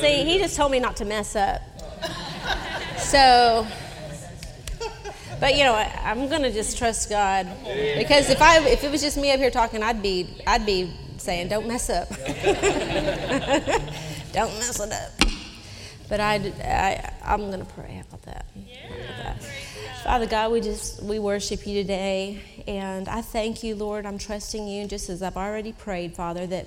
See, he just told me not to mess up. So, but you know, I'm gonna just trust God, because if it was just me up here talking, I'd be saying, don't mess up, don't mess it up. But I'm gonna pray about that. Father God, we worship you today, and I thank you, Lord. I'm trusting you, just as I've already prayed, Father, that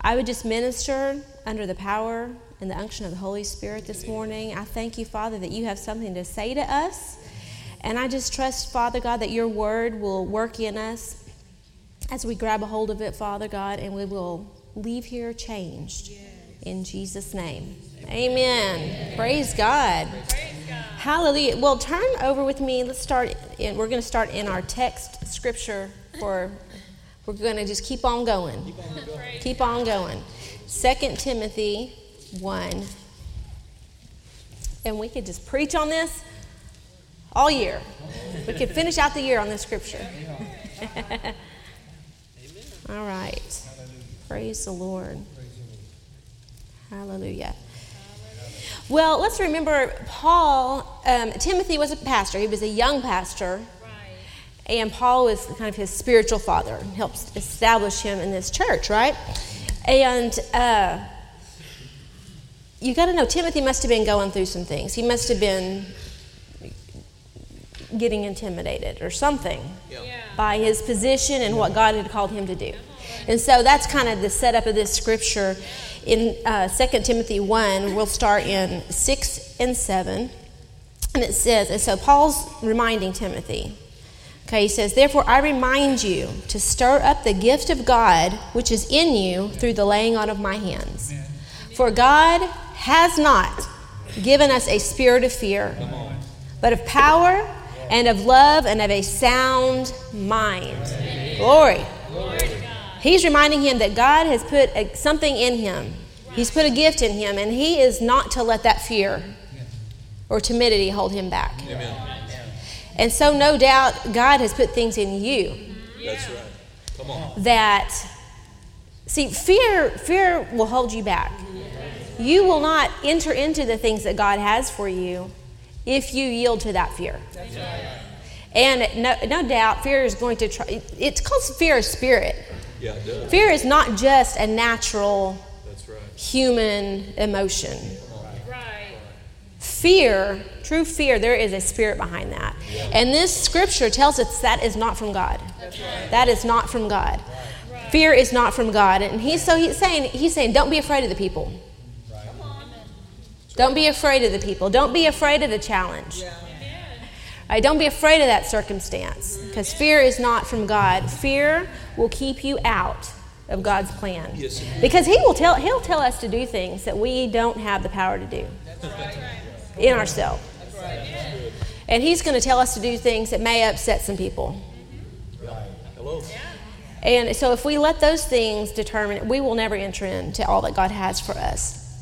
I would just minister under the power and the unction of the Holy Spirit this morning. I thank you, Father, that you have something to say to us, and I just trust, Father God, that your word will work in us as we grab a hold of it, Father God, and we will leave here changed. In Jesus' name, amen. Praise God. Hallelujah. Well, turn over with me. Let's start. We're going to start in our text scripture for. We're going to just keep on going. Keep on going. 2 Timothy 1. And we could just preach on this all year. We could finish out the year on this scripture. All right. Praise the Lord. Hallelujah. Well, let's remember Paul, Timothy was a pastor. He was a young pastor, and Paul was kind of his spiritual father and helps establish him in this church, right? And you got to know, Timothy must have been going through some things. He must have been getting intimidated or something by his position and what God had called him to do. And so that's kind of the setup of this scripture. In 2 Timothy 1, we'll start in 6 and 7. And it says, and so Paul's reminding Timothy. Okay, he says, therefore I remind you to stir up the gift of God which is in you through the laying on of my hands. For God has not given us a spirit of fear, but of power and of love and of a sound mind. Glory. He's reminding him that God has put something in him. He's put a gift in him, and he is not to let that fear or timidity hold him back. Amen. And so no doubt God has put things in you. That's right. Come on. That, see, fear will hold you back. You will not enter into the things that God has for you if you yield to that fear. That's right. And no doubt fear is going to try. It's called fear of spirit. Yeah, it does. Fear is not just a natural human emotion. Fear, true fear, there is a spirit behind that. And this scripture tells us that is not from God. That is not from God. Fear is not from God. And he's saying, don't be afraid of the people. Don't be afraid of the people. Don't be afraid of the challenge. Right, don't be afraid of that circumstance, because fear is not from God. Fear will keep you out of God's plan. Yes, because he'll tell us to do things that we don't have the power to do. In ourselves. Right. And he's going to tell us to do things that may upset some people. Right. Hello. And so if we let those things determine, we will never enter into all that God has for us.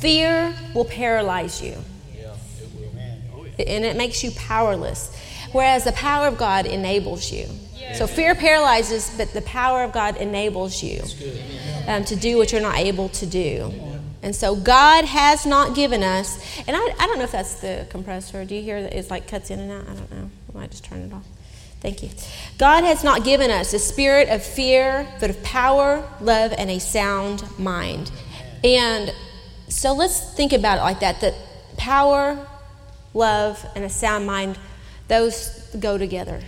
Fear will paralyze you. Yeah, it will. Oh, yeah. And it makes you powerless, whereas the power of God enables you. Yeah. So fear paralyzes, but the power of God enables you to do what you're not able to do. And so God has not given us, and I don't know if that's the compressor. Do you hear that it's like cuts in and out? I don't know. I might just turn it off. Thank you. God has not given us a spirit of fear, but of power, love, and a sound mind. And so let's think about it like that, that power, love, and a sound mind, those go together.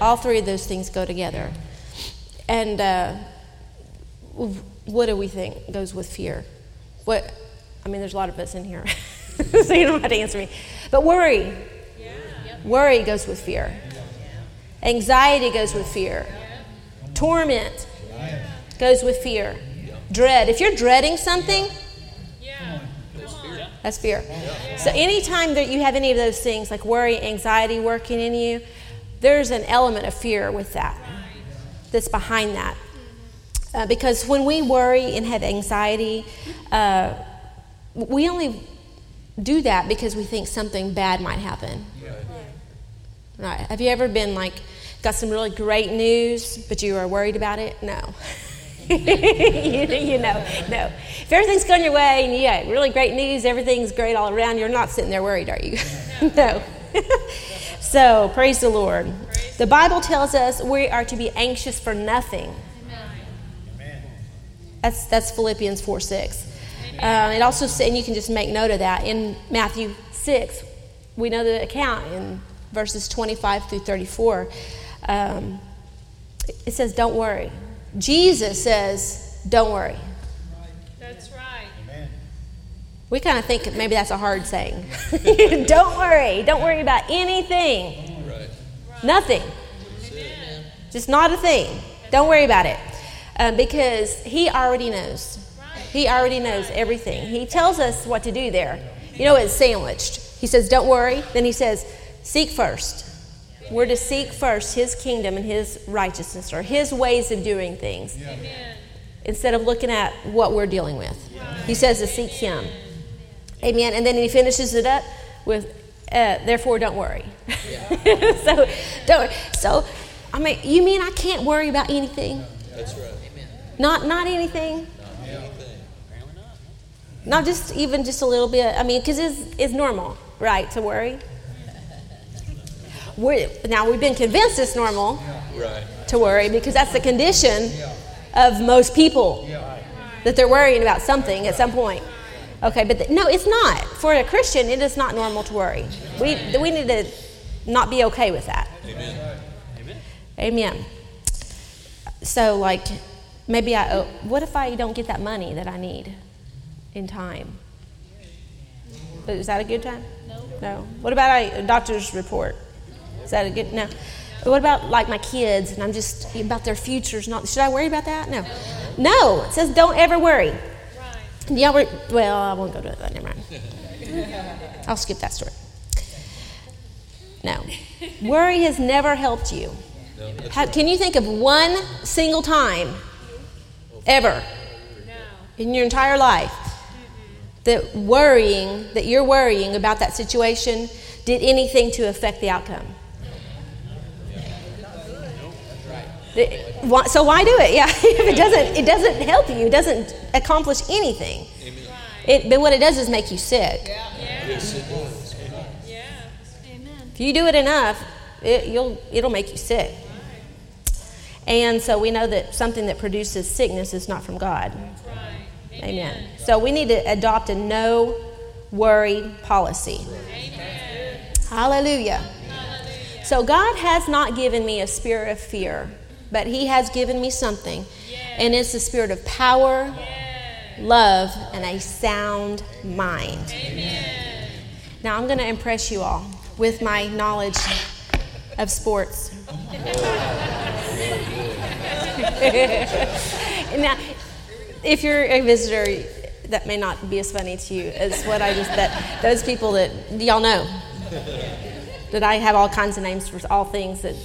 All three of those things go together. And what do we think goes with fear? What, I mean, there's a lot of us in here, so you don't have to answer me. But worry. Yeah. Yep. Worry goes with fear. Yeah. Anxiety goes with fear. Yeah. Torment goes with fear. Yeah. Dread. If you're dreading something, that's fear. Yeah. So anytime that you have any of those things, like worry, anxiety working in you, there's an element of fear with that, that's behind that. Because when we worry and have anxiety, we only do that because we think something bad might happen. Right. Have you ever been like, got some really great news, but you are worried about it? No. No. If everything's gone your way and you got really great news, everything's great all around, you're not sitting there worried, are you? No. So, praise the Lord. The Bible tells us we are to be anxious for nothing. That's Philippians 4:6. It also says, and you can just make note of that, in Matthew 6, we know the account in verses 25 through 34. It says, don't worry. Jesus says, don't worry. That's right. Amen. We kind of think maybe that's a hard saying. Don't worry. Don't worry about anything. Right. Nothing. Amen. Just not a thing. Don't worry about it. Because he already knows. He already knows everything. He tells us what to do there. You know, it's sandwiched. He says, don't worry. Then he says, seek first. We're to seek first his kingdom and his righteousness, or his ways of doing things. Amen. Instead of looking at what we're dealing with. Right. He says to seek him. Amen. And then he finishes it up with, therefore, don't worry. Yeah. So, don't worry. So, I mean, you mean I can't worry about anything? That's right. Amen. Not anything? Not anything. Apparently not. Not just even just a little bit. I mean, because it's normal, right, to worry? Now, we've been convinced it's normal to worry, because that's the condition of most people, that they're worrying about something at some point. Okay, but no, it's not. For a Christian, it is not normal to worry. We need to not be okay with that. Amen. Amen. So, like, maybe what if I don't get that money that I need in time? Is that a good time? No. What about a doctor's report? Is that a good? No. But what about like my kids, and I'm just about their futures? Not should I worry about that? No. It says don't ever worry. Right. Well, I won't go to that. Never mind. I'll skip that story. No, worry has never helped you. No, can you think of one single time ever in your entire life that you're worrying about that situation did anything to affect the outcome? So why do it? Yeah, if it doesn't help you. It doesn't accomplish anything. Amen. But what it does is make you sick. Yeah. Yes, it does. Yeah. Amen. If you do it enough, it'll make you sick. And so we know that something that produces sickness is not from God. That's right. Amen. So we need to adopt a no worry policy. Amen. Hallelujah. So God has not given me a spirit of fear, but he has given me something. Yes. And it's the spirit of power, yes, love, and a sound mind. Amen. Now I'm going to impress you all with my knowledge of sports. Now, if you're a visitor, that may not be as funny to you as what I just that those people that y'all know that I have all kinds of names for all things that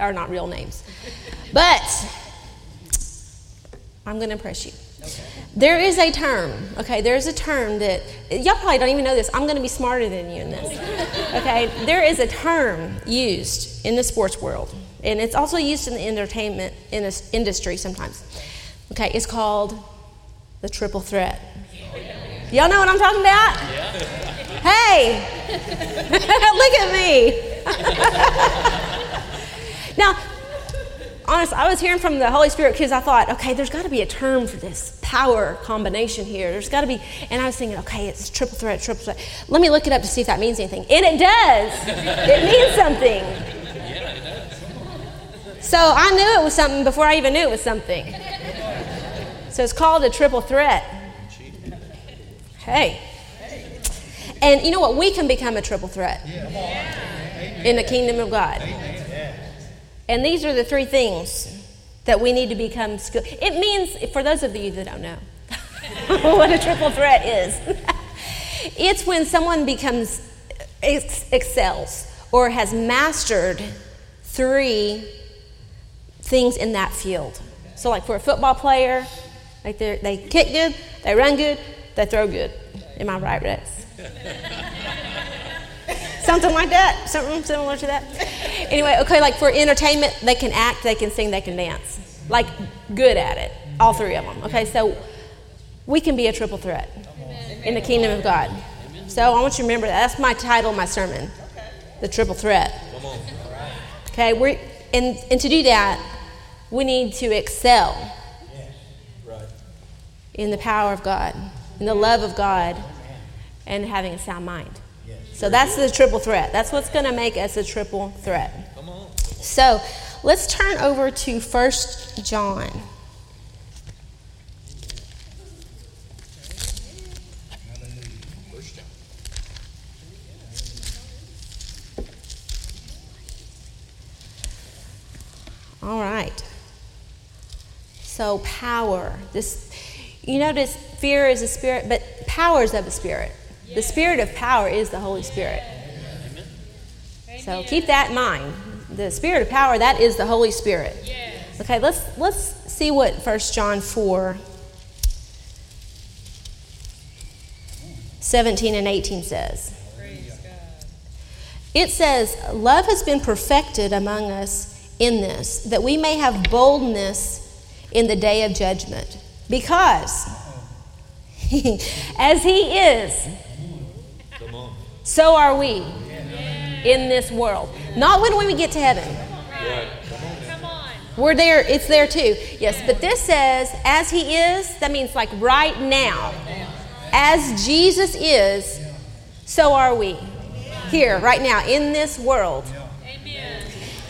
are not real names. But I'm going to impress you. Okay. There's a term that y'all probably don't even know this. I'm going to be smarter than you in this. Okay, there is a term used in the sports world, and it's also used in the entertainment industry sometimes. Okay, it's called the triple threat. Y'all know what I'm talking about? Yeah. Hey, look at me. Now, honestly, I was hearing from the Holy Spirit because I thought, okay, there's got to be a term for this power combination here. There's got to be, and I was thinking, okay, it's triple threat. Let me look it up to see if that means anything. And it does. It means something. Yeah, it does. So I knew it was something before I even knew it was something. So it's called a triple threat. Hey. And you know what? We can become a triple threat in the kingdom of God. And these are the three things that we need to become skilled. It means, for those of you that don't know what a triple threat is, it's when someone excels or has mastered three things in that field. So like for a football player, like they kick good, they run good, they throw good. Am I right, Rex? Something like that, something similar to that. Anyway, okay, like for entertainment, they can act, they can sing, they can dance. Like, good at it. all three of them. Okay, so we can be a triple threat in the kingdom of God. So I want you to remember that. That's my title of my sermon, The Triple Threat. Okay, and to do that, we need to excel in the power of God, in the love of God, and having a sound mind. So that's the triple threat. That's what's going to make us a triple threat. So let's turn over to 1 John. All right. So power. This, you notice fear is a spirit, but power is of the spirit. The spirit of power is the Holy Spirit. Amen. So keep that in mind. The spirit of power, that is the Holy Spirit. Yes. Okay, let's see what 1 John 4, 17 and 18 says. Praise God. It says, love has been perfected among us in this, that we may have boldness in the day of judgment. Because as he is, so are we in this world. Not when we get to heaven. We're there, it's there too. Yes, but this says, as he is, that means like right now. As Jesus is, so are we. Here, right now, in this world.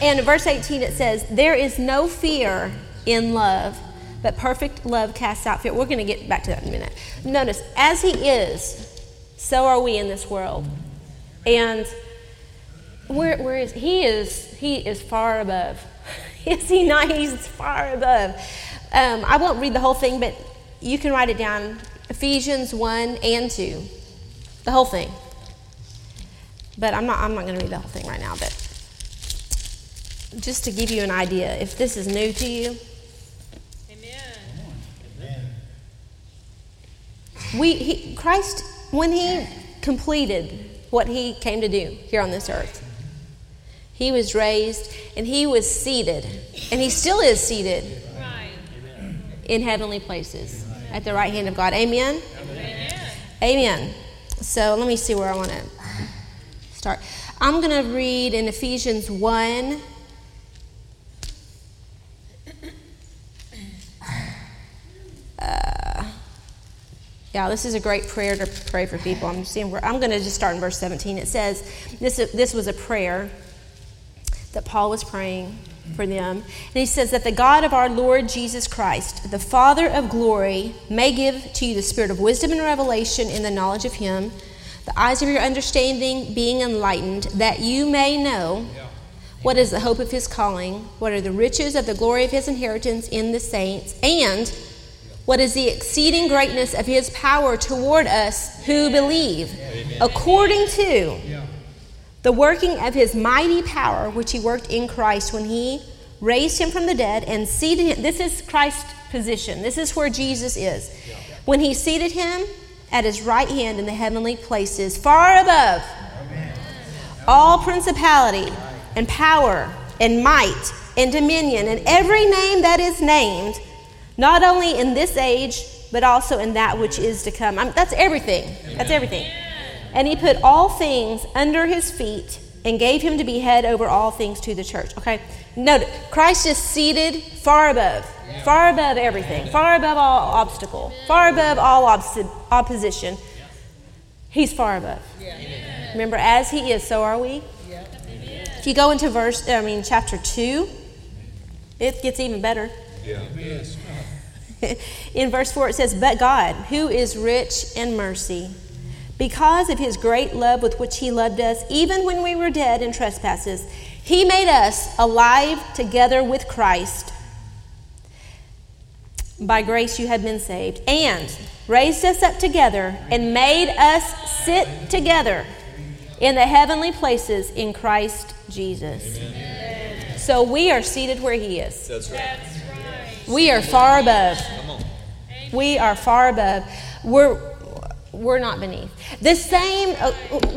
And in verse 18 it says, there is no fear in love, but perfect love casts out fear. We're going to get back to that in a minute. Notice, as he is, so are we in this world. And where is he? He is far above. Is he not? He's far above. I won't read the whole thing, but you can write it down. Ephesians 1 and 2, the whole thing. But I'm not going to read the whole thing right now. But just to give you an idea, if this is new to you. Christ, when he completed what he came to do here on this earth, he was raised and he was seated, and he still is seated in heavenly places at the right hand of God. Amen? Amen. Amen. So let me see where I want to start. I'm going to read in Ephesians 1. Yeah, this is a great prayer to pray for people. I'm going to just start in verse 17. It says, this was a prayer that Paul was praying for them. And he says that the God of our Lord Jesus Christ, the Father of glory, may give to you the spirit of wisdom and revelation in the knowledge of him, the eyes of your understanding being enlightened, that you may know what is the hope of his calling, what are the riches of the glory of his inheritance in the saints, and what is the exceeding greatness of his power toward us who believe, according to the working of his mighty power, which he worked in Christ when he raised him from the dead and seated him. This is Christ's position. This is where Jesus is. When he seated him at his right hand in the heavenly places, far above all principality and power and might and dominion and every name that is named, not only in this age, but also in that which is to come. That's everything. That's everything. And he put all things under his feet and gave him to be head over all things to the church. Okay? Note, Christ is seated far above everything, far above all obstacle, far above all opposition. He's far above. Remember, as he is, so are we. If you go into chapter 2, it gets even better. In verse 4 it says, but God, who is rich in mercy, because of his great love with which he loved us, even when we were dead in trespasses, he made us alive together with Christ. By grace you have been saved. And raised us up together and made us sit together in the heavenly places in Christ Jesus. Amen. So we are seated where he is. That's right. We are far above. We are far above. We're not beneath. The same,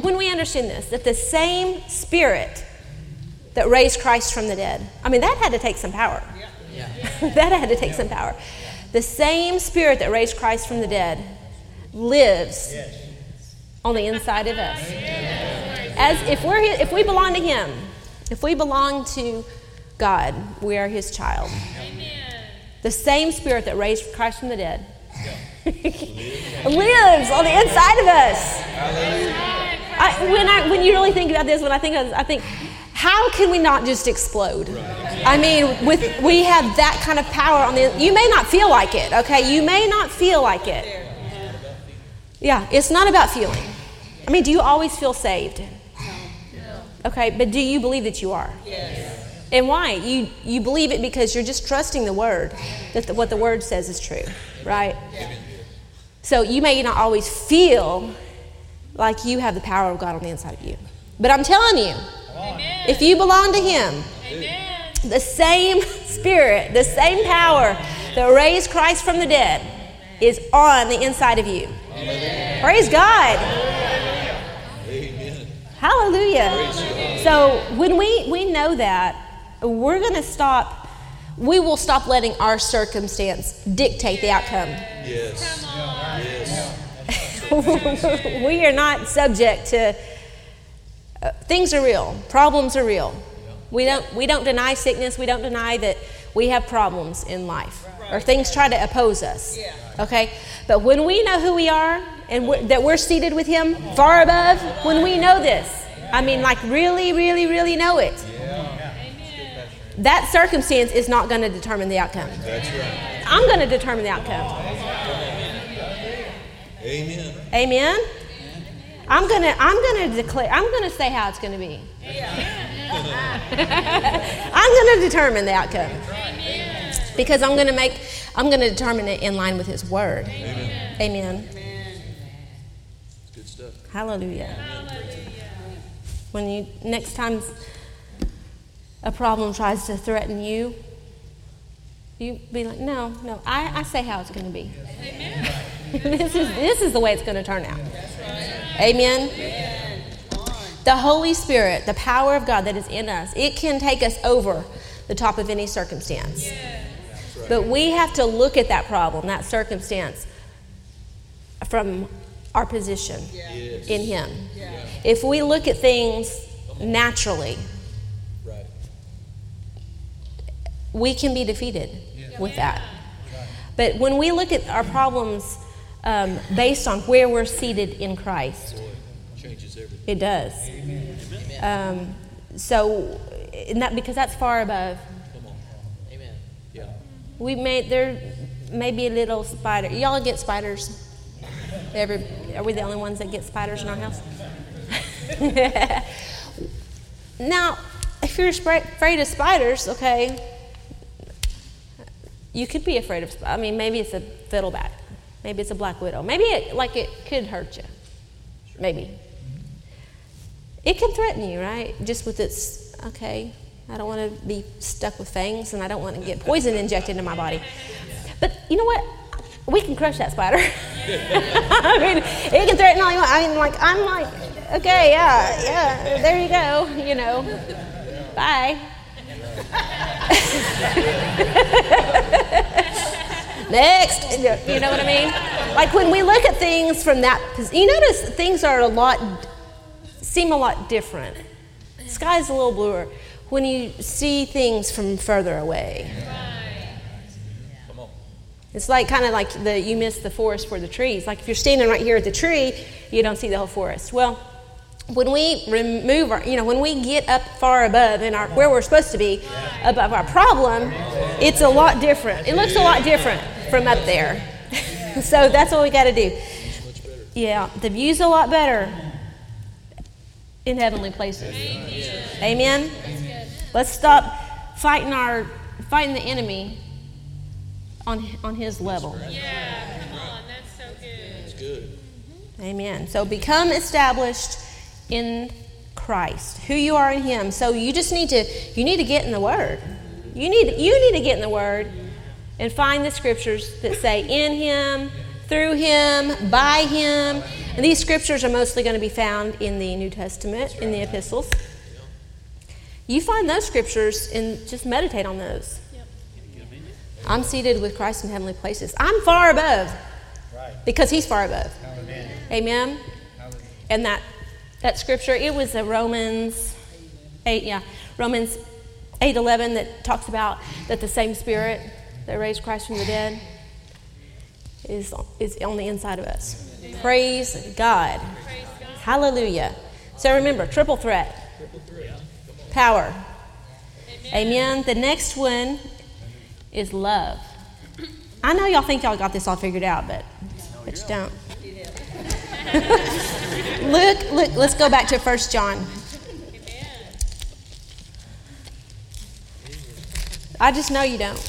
when we understand this, that the same spirit that raised Christ from the dead, that had to take some power. That had to take some power. The same Spirit that raised Christ from the dead lives on the inside of us. As if we belong to Him, if we belong to God, we are His child. Amen. The same Spirit that raised Christ from the dead lives on the inside of us. When you really think about this, I think, how can we not just explode? I mean, we have that kind of power on the. You may not feel like it, okay? You may not feel like it. Yeah, it's not about feeling. I mean, do you always feel saved? No. Okay, but do you believe that you are? Yes. And why? You believe it because you're just trusting the Word, that what the Word says is true, right? Yeah. So you may not always feel like you have the power of God on the inside of you. But I'm telling you, Amen. If you belong to Him, Amen. The same Spirit, the same power that raised Christ from the dead is on the inside of you. Amen. Praise God. Amen. Hallelujah. Praise God. So when we know that, we're going to stop. We will stop letting our circumstance dictate the outcome. Yes. Come on. Yes. We are not subject to things are real. Problems are real. We don't deny sickness. We don't deny that we have problems in life or things try to oppose us. Okay? But when we know who we are and that we're seated with Him far above, when we know this, I mean, like really, really, really know it, that circumstance is not going to determine the outcome. That's right. I'm going to determine the outcome. Amen. Amen. I'm gonna declare. I'm gonna say how it's gonna be. I'm gonna determine the outcome because I'm gonna determine it in line with His Word. Amen. Amen. Amen. Good stuff. Hallelujah. Hallelujah. When you next time a problem tries to threaten you, you be like, no, I say how it's gonna be. Amen. This is the way it's going to turn out. Amen. Amen. The Holy Spirit, the power of God that is in us, it can take us over the top of any circumstance. Yes. But we have to look at that problem, that circumstance, from our position in Him. Yes. If we look at things naturally, we can be defeated with that. But when we look at our problems, based on where we're seated in Christ. Changes everything. It does. Amen. Amen. Because that's far above. Come on. Amen. Yeah. There may be a little spider. Y'all get spiders? Are we the only ones that get spiders in our house? Now, if you're afraid of spiders, okay, you could be afraid of. I mean, maybe it's a fiddleback. Maybe it's a black widow. Maybe it could hurt you. Maybe. It can threaten you, right? Just with its, okay, I don't want to be stuck with fangs and I don't want to get poison injected into my body. But you know what? We can crush that spider. I mean, it can threaten all you want. I mean, I'm like, okay, yeah, there you go, you know. Bye. Next, you know what I mean? Like when we look at things from that position, you notice things are seem a lot different. The sky's a little bluer when you see things from further away. Right. It's like kind of like you miss the forest for the trees. Like if you're standing right here at the tree, you don't see the whole forest. Well, when we remove when we get up far above where we're supposed to be, above our problem, it's a lot different. It looks a lot different from up there. So that's what we got to do. Yeah, the view's a lot better in heavenly places. Amen. Let's stop fighting the enemy on his level. Yeah, come on, that's so good. That's good. Amen. So become established in Christ, who you are in Him. So you just need to get in the Word. You need to get in the Word and find the scriptures that say in Him, through Him, by Him. And these scriptures are mostly going to be found in the New Testament, in the epistles. You find those scriptures and just meditate on those. I'm seated with Christ in heavenly places. I'm far above, right? Because he's far above. Amen. Amen. Amen. And that scripture, it was a Romans 8:11 that talks about that the same Spirit that raised Christ from the dead is on the inside of us. Amen. Praise God. Praise God. Hallelujah. So remember, triple threat. Power. Amen. Amen. The next one is love. I know y'all think y'all got this all figured out, but you don't. Look, let's go back to 1 John. I just know you don't.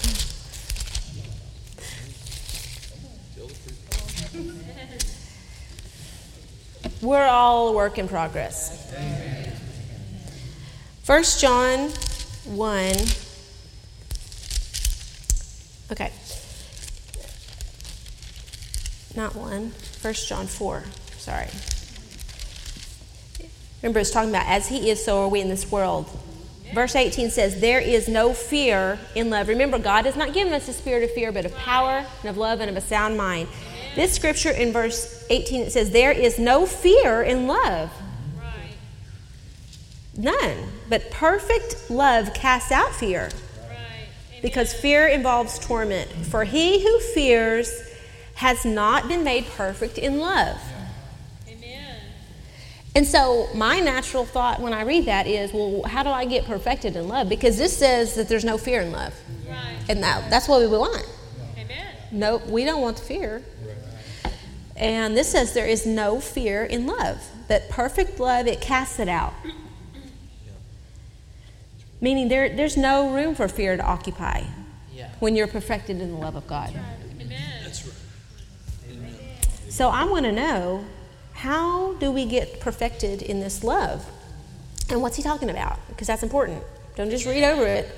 We're all a work in progress. 1 John 1. Okay. Not 1. 1 John 4. Sorry. Remember, it's talking about as he is, so are we in this world. Verse 18 says, there is no fear in love. Remember, God has not given us a spirit of fear, but of power and of love and of a sound mind. This scripture in verse 18, it says, there is no fear in love. None. But perfect love casts out fear. Because fear involves torment. For he who fears has not been made perfect in love. Amen. And so my natural thought when I read that is, well, how do I get perfected in love? Because this says that there's no fear in love. Right. And that's what we want. Amen. Nope, we don't want the fear. And this says there is no fear in love. That perfect love, it casts it out. Meaning there's no room for fear to occupy when you're perfected in the love of God. That's right. Amen. So I want to know, how do we get perfected in this love? And what's he talking about? Because that's important. Don't just read over it.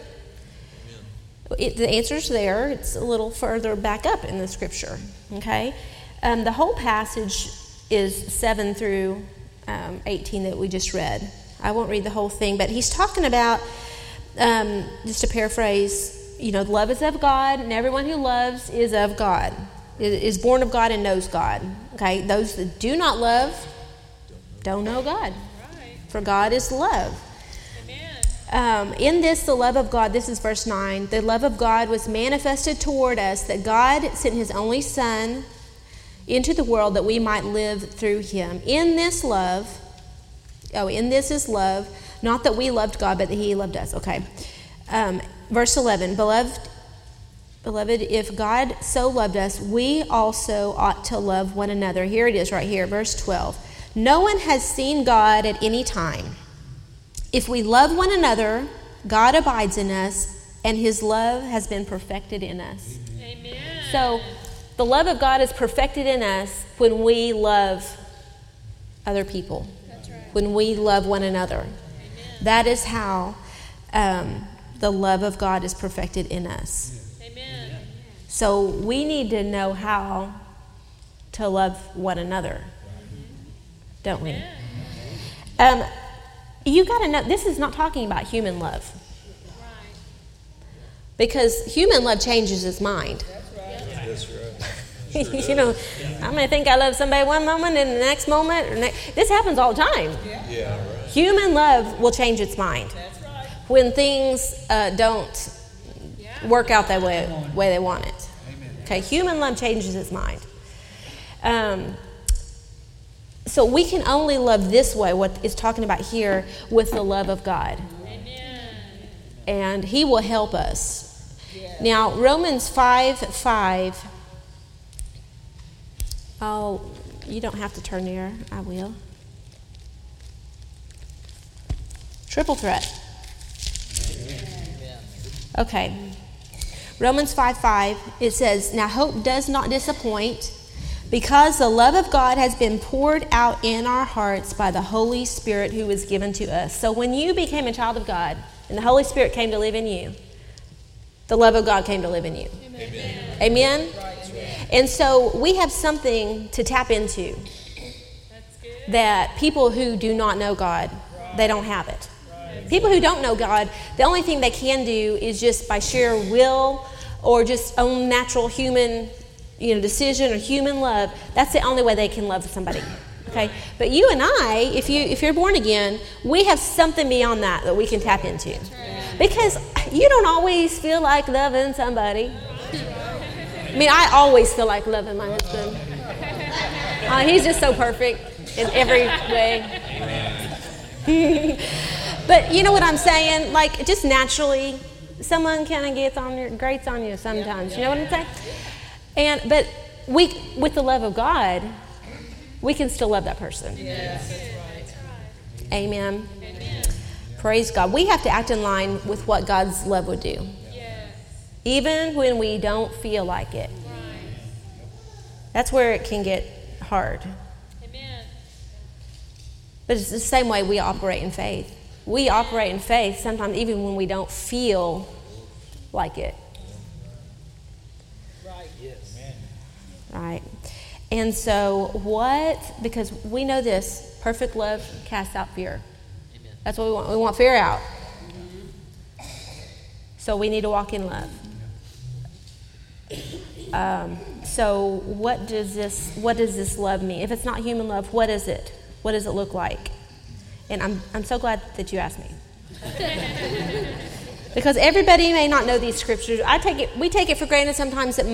The answer's there. It's a little further back up in the scripture. Okay, the whole passage is 7 through 18 that we just read. I won't read the whole thing, but he's talking about... just to paraphrase, love is of God, and everyone who loves is of God, is born of God and knows God. Okay, those that do not love don't know God, for God is love. Amen. In this, the love of God, this is verse 9, the love of God was manifested toward us, that God sent his only Son into the world that we might live through him. In this is love. Not that we loved God, but that he loved us. Okay. Verse 11, Beloved, if God so loved us, we also ought to love one another. Here it is right here, verse 12. No one has seen God at any time. If we love one another, God abides in us, and his love has been perfected in us. Amen. So the love of God is perfected in us when we love other people. That's right. When we love one another. That is how the love of God is perfected in us. Amen. So we need to know how to love one another, don't we? You got to know, this is not talking about human love. Because human love changes its mind. That's right. I may think I love somebody one moment and the next moment. This happens all the time. Yeah, right. Human love will change its mind when things don't work out that way they want it. Okay, human love changes its mind. So we can only love this way, what it's talking about here, with the love of God. Amen. And he will help us. Now, Romans 5:5. Oh, you don't have to turn there. I will. Triple threat. Amen. Okay. Romans 5:5, it says, now hope does not disappoint, because the love of God has been poured out in our hearts by the Holy Spirit who was given to us. So when you became a child of God and the Holy Spirit came to live in you, the love of God came to live in you. Amen. Amen? Amen. And so we have something to tap into that people who do not know God, they don't have it. People who don't know God, the only thing they can do is just by sheer will or just own natural human, decision or human love, that's the only way they can love somebody. Okay? But you and I, if you're born again, we have something beyond that we can tap into. Because you don't always feel like loving somebody. I mean, I always feel like loving my husband. He's just so perfect in every way. But you know what I'm saying? Like, just naturally, someone kind of grates on you sometimes. You know what I'm saying? But with the love of God, we can still love that person. Yes. Amen. Amen. Praise God. We have to act in line with what God's love would do. Yes. Even when we don't feel like it. Right. That's where it can get hard. Amen. But it's the same way we operate in faith. We operate in faith sometimes even when we don't feel like it. Right. Yes. Right. And so because we know this, perfect love casts out fear. Amen. That's what we want. We want fear out. Mm-hmm. So we need to walk in love. So what does this love mean? If it's not human love, what is it? What does it look like? And I'm so glad that you asked me. Because everybody may not know these scriptures. We take it for granted sometimes that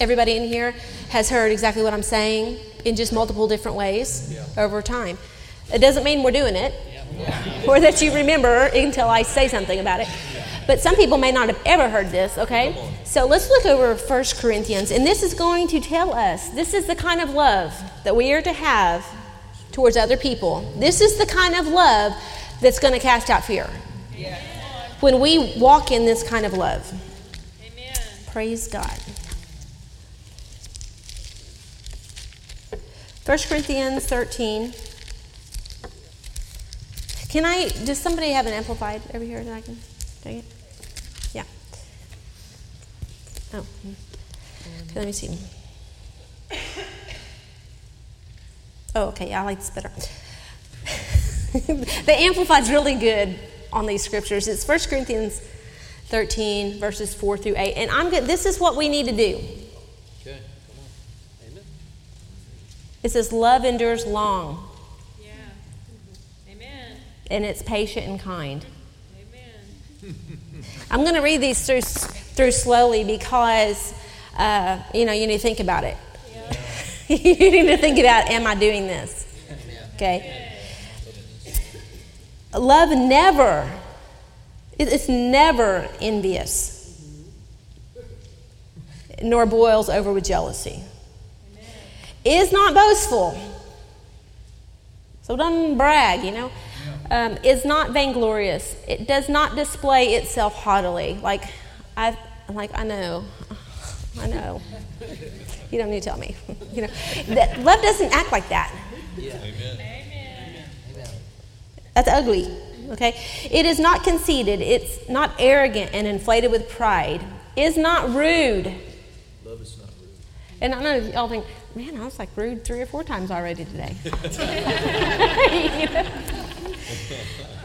everybody in here has heard exactly what I'm saying in just multiple different ways over time. It doesn't mean we're doing it or that you remember until I say something about it. But some people may not have ever heard this, okay? So let's look over 1 Corinthians. And this is going to tell us, this is the kind of love that we are to have towards other people. This is the kind of love that's going to cast out fear. Yeah. When we walk in this kind of love. Amen. Praise God. 1 Corinthians 13. Does somebody have an amplified over here that I can take it? Yeah. Oh. Okay, let me see. Oh, okay, I like this better. The Amplified's really good on these scriptures. It's 1 Corinthians 13, verses 4 through 8. And I'm good. This is what we need to do. Okay, come on. Amen. It says, love endures long. Yeah. Amen. And it's patient and kind. Amen. I'm going to read these through slowly because, you need to think about it. You need to think about, am I doing this? Okay. Love it's never envious, nor boils over with jealousy. Is not boastful. So don't brag, is not vainglorious. It does not display itself haughtily. I know. You don't need to tell me. That love doesn't act like that. Yeah. Amen. Amen. That's ugly. Okay? It is not conceited. It's not arrogant and inflated with pride. Is not rude. Love is not rude. And I know y'all think, man, I was like rude 3 or 4 times already today.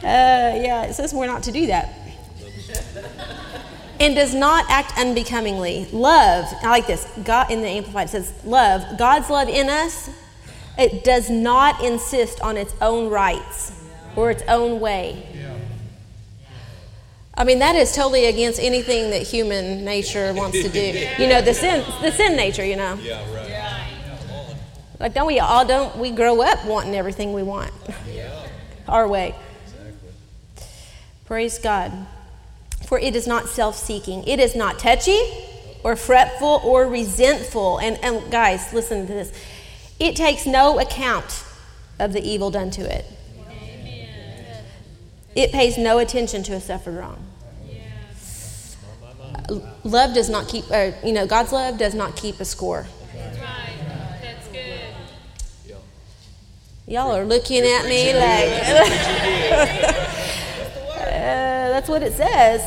It says we're not to do that. And does not act unbecomingly. Love, I like this. God in the Amplified says, love, God's love in us, it does not insist on its own rights or its own way. Yeah. I mean, that is totally against anything that human nature wants to do. The sin nature, Yeah, right. Yeah. Like, don't we grow up wanting everything we want? Yeah. Our way. Exactly. Praise God. For it is not self-seeking. It is not touchy or fretful or resentful. And guys, listen to this. It takes no account of the evil done to it. Amen. It pays no attention to a suffered wrong. Yes. Love does not keep, God's love does not keep a score. That's right. That's good. Y'all are looking at me like... that's what it says.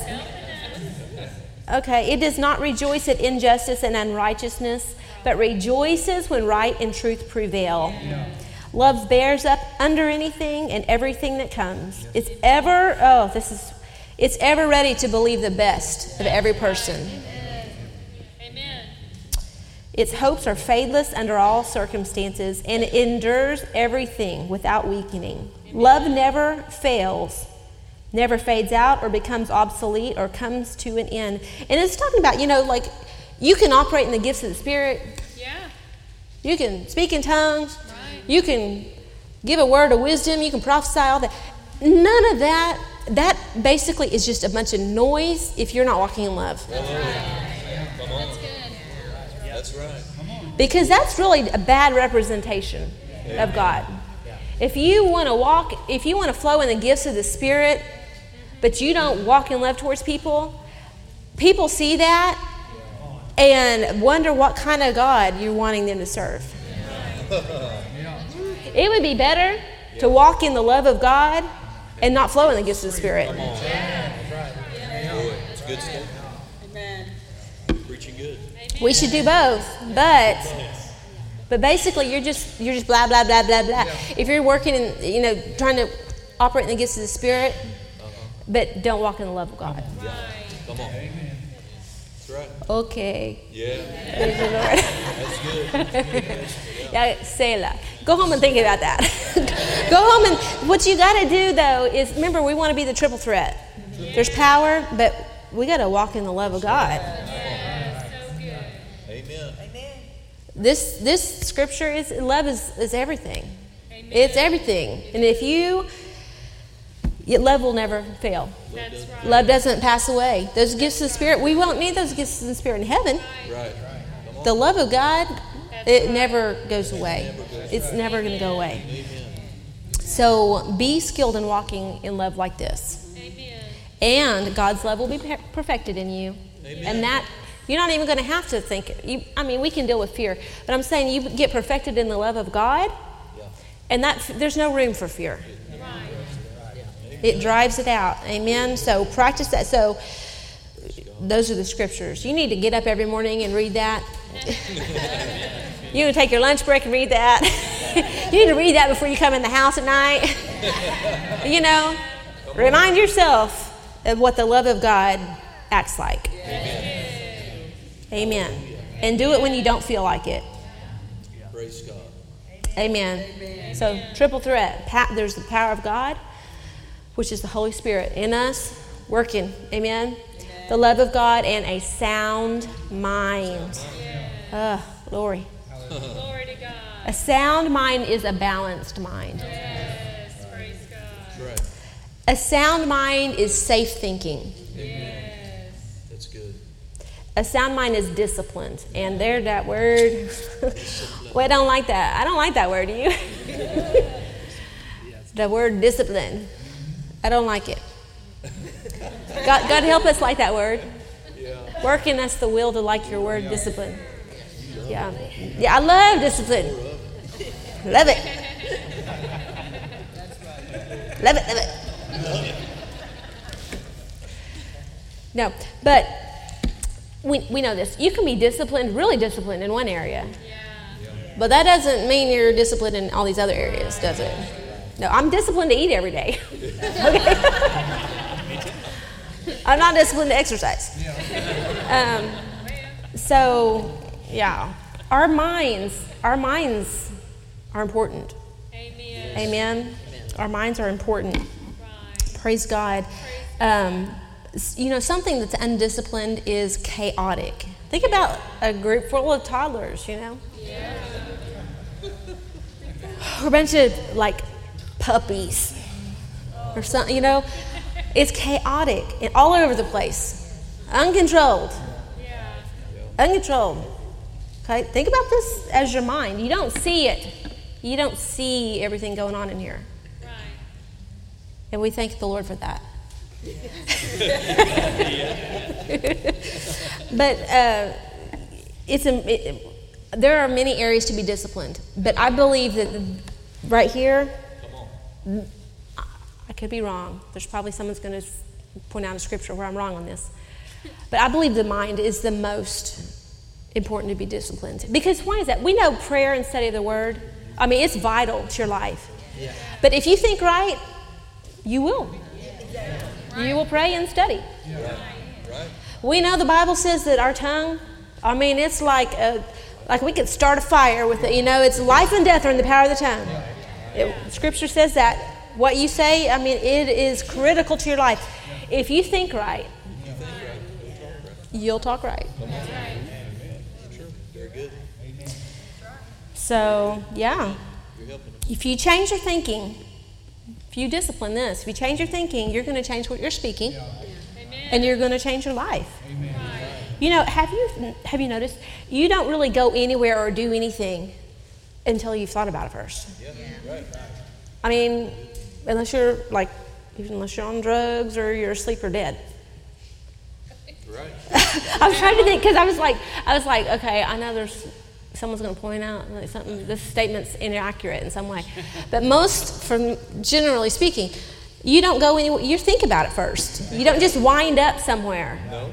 Okay, it does not rejoice at injustice and unrighteousness, but rejoices when right and truth prevail. Yeah. Love bears up under anything and everything that comes. It's ever, it's ever ready to believe the best of every person. Its hopes are fadeless under all circumstances, and it endures everything without weakening. Amen. Love never fails, never fades out or becomes obsolete or comes to an end. And it's talking about, like you can operate in the gifts of the Spirit. Yeah. You can speak in tongues. Right. You can give a word of wisdom. You can prophesy, all that. None of that. That basically is just a bunch of noise if you're not walking in love. That's right. Come on. That's good. That's right. Come on. Because that's really a bad representation of God. Yeah. If you want to walk, if you want to flow in the gifts of the Spirit, but you don't walk in love towards people, people see that and wonder what kind of God you're wanting them to serve. Yeah. It would be better to walk in the love of God and not flow in the gifts of the Spirit. Come on. It's good stuff. Amen. Preaching good. We should do both, but basically you're just blah blah blah blah blah. If you're working in trying to operate in the gifts of the Spirit, but don't walk in the love of God. Come on. Amen. That's right. Okay. Yeah. Praise the Lord. That's good. Yeah, Selah. Go home and think about that. Go home, and what you got to do, though, is remember we want to be the triple threat. Yeah. There's power, but we got to walk in the love of God. Yeah, so good. Amen. Amen. This scripture is love is everything. Amen. It's everything, and if you, love will never fail. That's right. Love doesn't pass away. Those gifts of the Spirit, we won't need those gifts of the Spirit in heaven. Right. The love of God. It never goes away. It's never going to go away. Amen. So be skilled in walking in love like this. Amen. And God's love will be perfected in you. Amen. And that you're not even going to have to think. We can deal with fear. But I'm saying you get perfected in the love of God. Yeah. And that there's no room for fear. Right. It drives it out. Amen. So practice that. So those are the scriptures. You need to get up every morning and read that. You need to take your lunch break and read that. You need to read that before you come in the house at night. Remind yourself of what the love of God acts like. Amen. Amen. And do it when you don't feel like it. Praise God. Amen. Amen. So triple threat. There's the power of God, which is the Holy Spirit in us working. Amen. The love of God and a sound mind. Glory. Glory to God. A sound mind is a balanced mind. Yes, praise God. Right. A sound mind is safe thinking. Yes. That's good. A sound mind is disciplined. And there's that word. Well, I don't like that. I don't like that word, do you? The word discipline. I don't like it. God help us like that word. Yeah. Work in us the will to like your word, discipline. Yeah. Yeah, I love discipline. Love it. Love it, love it. No, but we know this. You can be disciplined, really disciplined in one area. But that doesn't mean you're disciplined in all these other areas, does it? No, I'm disciplined to eat every day. Okay. I'm not disciplined to exercise. Our minds are important. Amen. Amen. Our minds are important. Right. Praise God. Something that's undisciplined is chaotic. Think about a group full of toddlers, Yeah. Or a bunch of puppies or something, It's chaotic and all over the place. Uncontrolled. Yeah. Uncontrolled. Okay, think about this as your mind. You don't see it. You don't see everything going on in here. Right. And we thank the Lord for that. But there are many areas to be disciplined. But I believe that right here, I could be wrong. There's probably someone's going to point out a scripture where I'm wrong on this. But I believe the mind is the most important to be disciplined. Because why is that? We know prayer and study of the Word. It's vital to your life. Yeah. But if you think right, you will. Yeah. Right. You will pray and study. Yeah. Right. We know the Bible says that our tongue, it's like a Like we could start a fire with it. You know, it's life and death are in the power of the tongue. Scripture says that. What you say, I mean, it is critical to your life. If you think right, you'll talk right. So, yeah. If you change your thinking, if you discipline this, if you change your thinking, you're going to change what you're speaking. And you're going to change your life. You know, have you noticed? You don't really go anywhere or do anything until you've thought about it first. I mean, unless you're on drugs or you're asleep or dead. Right. I was trying to think because I was like, okay, I know someone's going to point out like something. This statement's inaccurate in some way, but generally speaking, you don't go anywhere. You think about it first. You don't just wind up somewhere. No.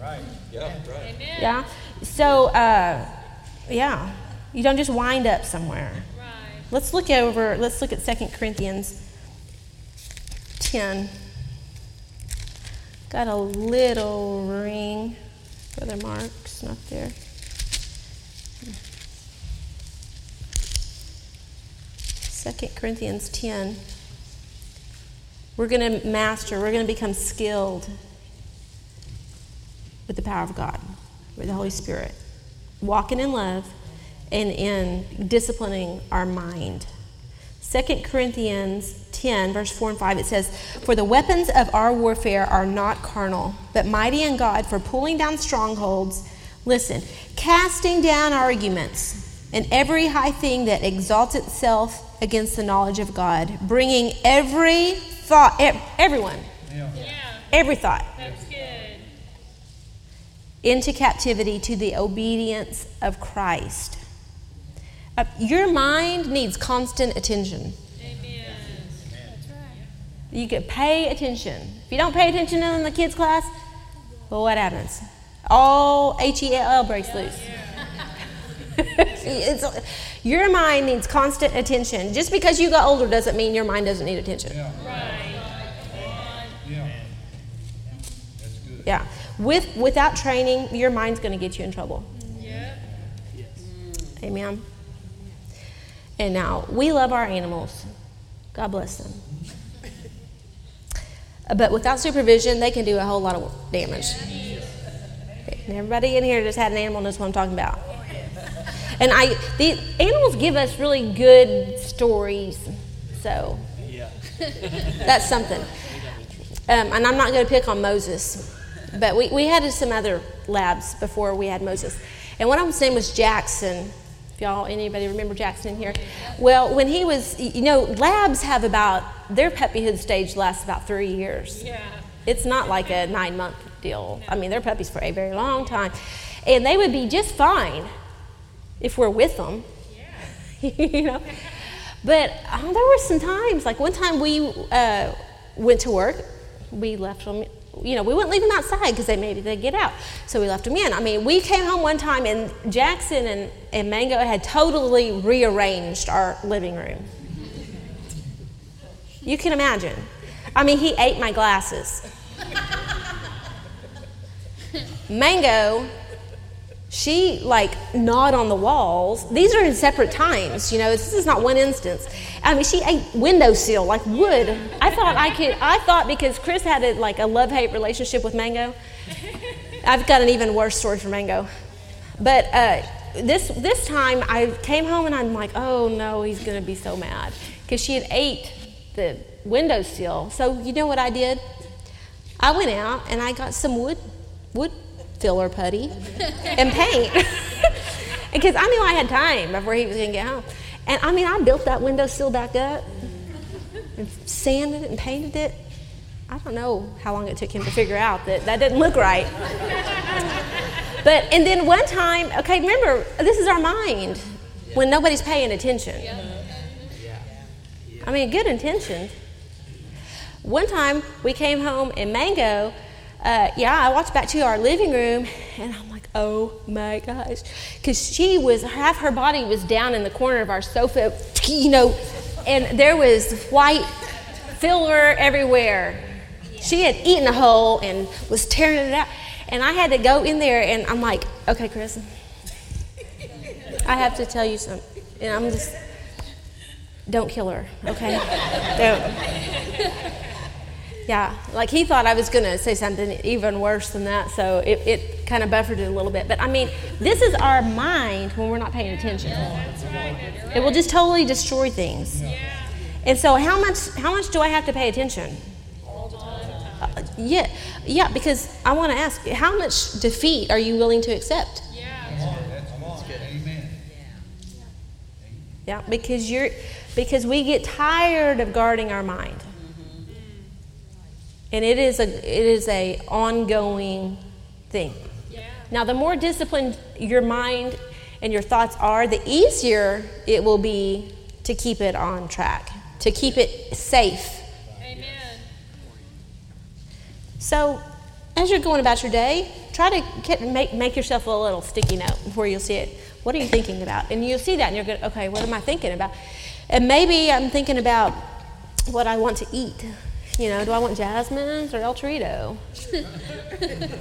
Right. Yeah. Right. Amen. Yeah. So, yeah, you don't just wind up somewhere. Let's look at 2 Corinthians 10. Got a little ring. Brother Mark's not there. We're going to we're going to become skilled with the power of God, with the Holy Spirit, walking in love, and in disciplining our mind. 2 Corinthians 10, verse 4 and 5, it says, "For the weapons of our warfare are not carnal, but mighty in God for pulling down strongholds, casting down arguments, and every high thing that exalts itself against the knowledge of God, bringing every thought," every thought. That's good. "Into captivity to the obedience of Christ." Your mind needs constant attention. Amen. That's right. You could pay attention. If you don't pay attention in the kids' class, well, what happens? All hell breaks loose. Your mind needs constant attention. Just because you got older doesn't mean your mind doesn't need attention. Yeah. Right. That's good. Yeah. Without training, your mind's going to get you in trouble. Yeah. Yes. Amen. And now, we love our animals. God bless them. But without supervision, they can do a whole lot of damage. And everybody in here just had an animal knows what I'm talking about. And the animals give us really good stories. So, that's something. And I'm not going to pick on Moses. But we had some other labs before we had Moses. And one of them's name was Jackson. Anybody remember Jackson here? Well, when he was, labs have their puppyhood stage lasts about 3 years. Yeah. It's not like a 9-month deal. I mean, they're puppies for a very long time. And they would be just fine if we're with them. Yeah. But there were some times, like one time we went to work. We left them, we wouldn't leave them outside because they'd get out. So we left them in. I mean, we came home one time and Jackson and Mango had totally rearranged our living room. You can imagine. I mean, he ate my glasses. Mango, she gnawed on the walls. These are in separate times, this is not one instance. I mean, she ate windowsill like wood. I thought because Chris had a love-hate relationship with Mango. I've got an even worse story for Mango. But this time I came home and I'm like, oh no, he's gonna be so mad because she had ate the windowsill. So you know what I did? I went out and I got some wood filler putty and paint because I knew I had time before he was gonna get home. And I mean, I built that windowsill back up and sanded it and painted it. I don't know how long it took him to figure out that didn't look right. But, and then one time, okay, remember, this is our mind when nobody's paying attention. I mean, good intentions. One time we came home and Mango, I walked back to our living room and I'm like, oh my gosh. Because she was, half her body was down in the corner of our sofa, and there was white filler everywhere. She had eaten a hole and was tearing it out. And I had to go in there, and I'm like, okay, Chris, I have to tell you something. And I'm just, don't kill her, okay? Don't. Yeah, like he thought I was going to say something even worse than that, so it kind of buffered it a little bit. But I mean, this is our mind when we're not paying attention. That's right. It will just totally destroy things. Yeah. And so how much do I have to pay attention? All the time. Yeah, because I want to ask, how much defeat are you willing to accept? Yeah, because we get tired of guarding our mind, and it is a ongoing thing. Yeah. Now, the more disciplined your mind and your thoughts are, the easier it will be to keep it on track, to keep it safe. Amen. So, as you're going about your day, try to make yourself a little sticky note where you'll see it. What are you thinking about? And you'll see that, and you're going, okay, what am I thinking about? And maybe I'm thinking about what I want to eat. You know, do I want Jasmine's or El Torito?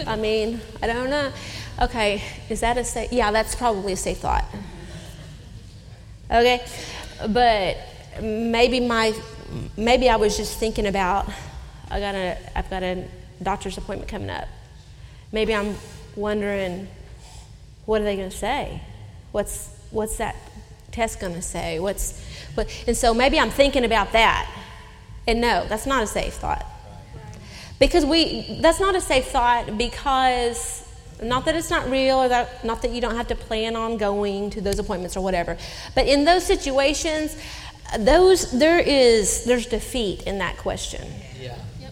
I mean, I don't know. Okay, is that a safe? Yeah, that's probably a safe thought. Okay, but maybe I was just thinking about I've got a doctor's appointment coming up. Maybe I'm wondering, what are they going to say? What's that test going to say? And so maybe I'm thinking about that. And no, that's not a safe thought. That's not a safe thought because not that it's not real or that not that you don't have to plan on going to those appointments or whatever. But in those situations, there's defeat in that question. Yeah. Yep.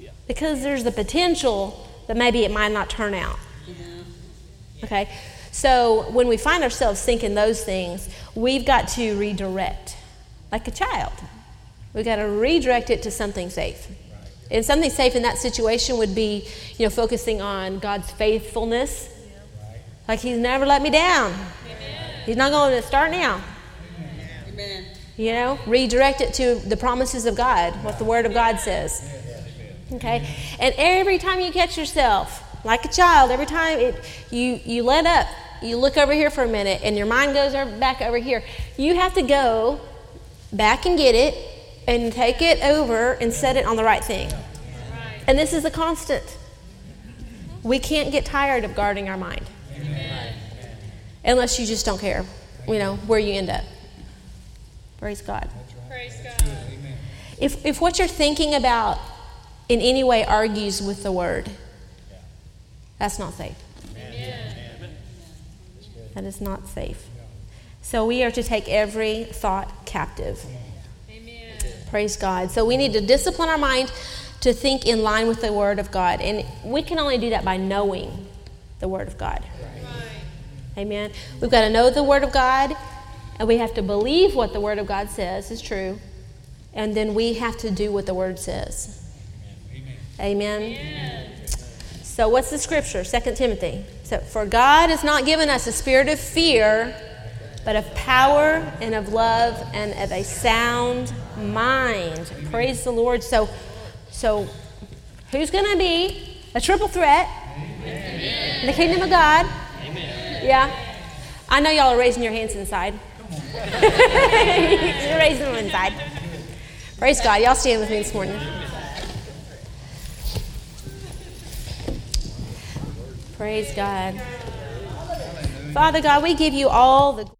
Yeah. Because there's the potential that maybe it might not turn out. Yeah. Okay? So when we find ourselves thinking those things, we've got to redirect, like a child. We've got to redirect it to something safe. And something safe in that situation would be, you know, focusing on God's faithfulness. Like He's never let me down. Amen. He's not going to start now. Amen. You know, redirect it to the promises of God, what the Word of God says. Okay? And every time you catch yourself, like a child, every time you let up, you look over here for a minute, and your mind goes back over here, you have to go back and get it, and take it over and set it on the right thing. And this is a constant. We can't get tired of guarding our mind. Amen. Unless you just don't care, you know, where you end up. Praise God. Praise God. If what you're thinking about in any way argues with the Word, that's not safe. Amen. That is not safe. So we are to take every thought captive. Amen. Praise God. So we need to discipline our mind to think in line with the Word of God. And we can only do that by knowing the Word of God. Right. Amen. We've got to know the Word of God, and we have to believe what the Word of God says is true. And then we have to do what the Word says. Amen. Amen. So what's the scripture? 2 Timothy. So, for God has not given us a spirit of fear, but of power and of love and of a sound mind. Praise the Lord. So who's going to be a triple threat in the kingdom of God? Amen. Yeah. I know y'all are raising your hands inside. You're raising them inside. Praise God. Y'all stand with me this morning. Praise God. Father God, we give you all the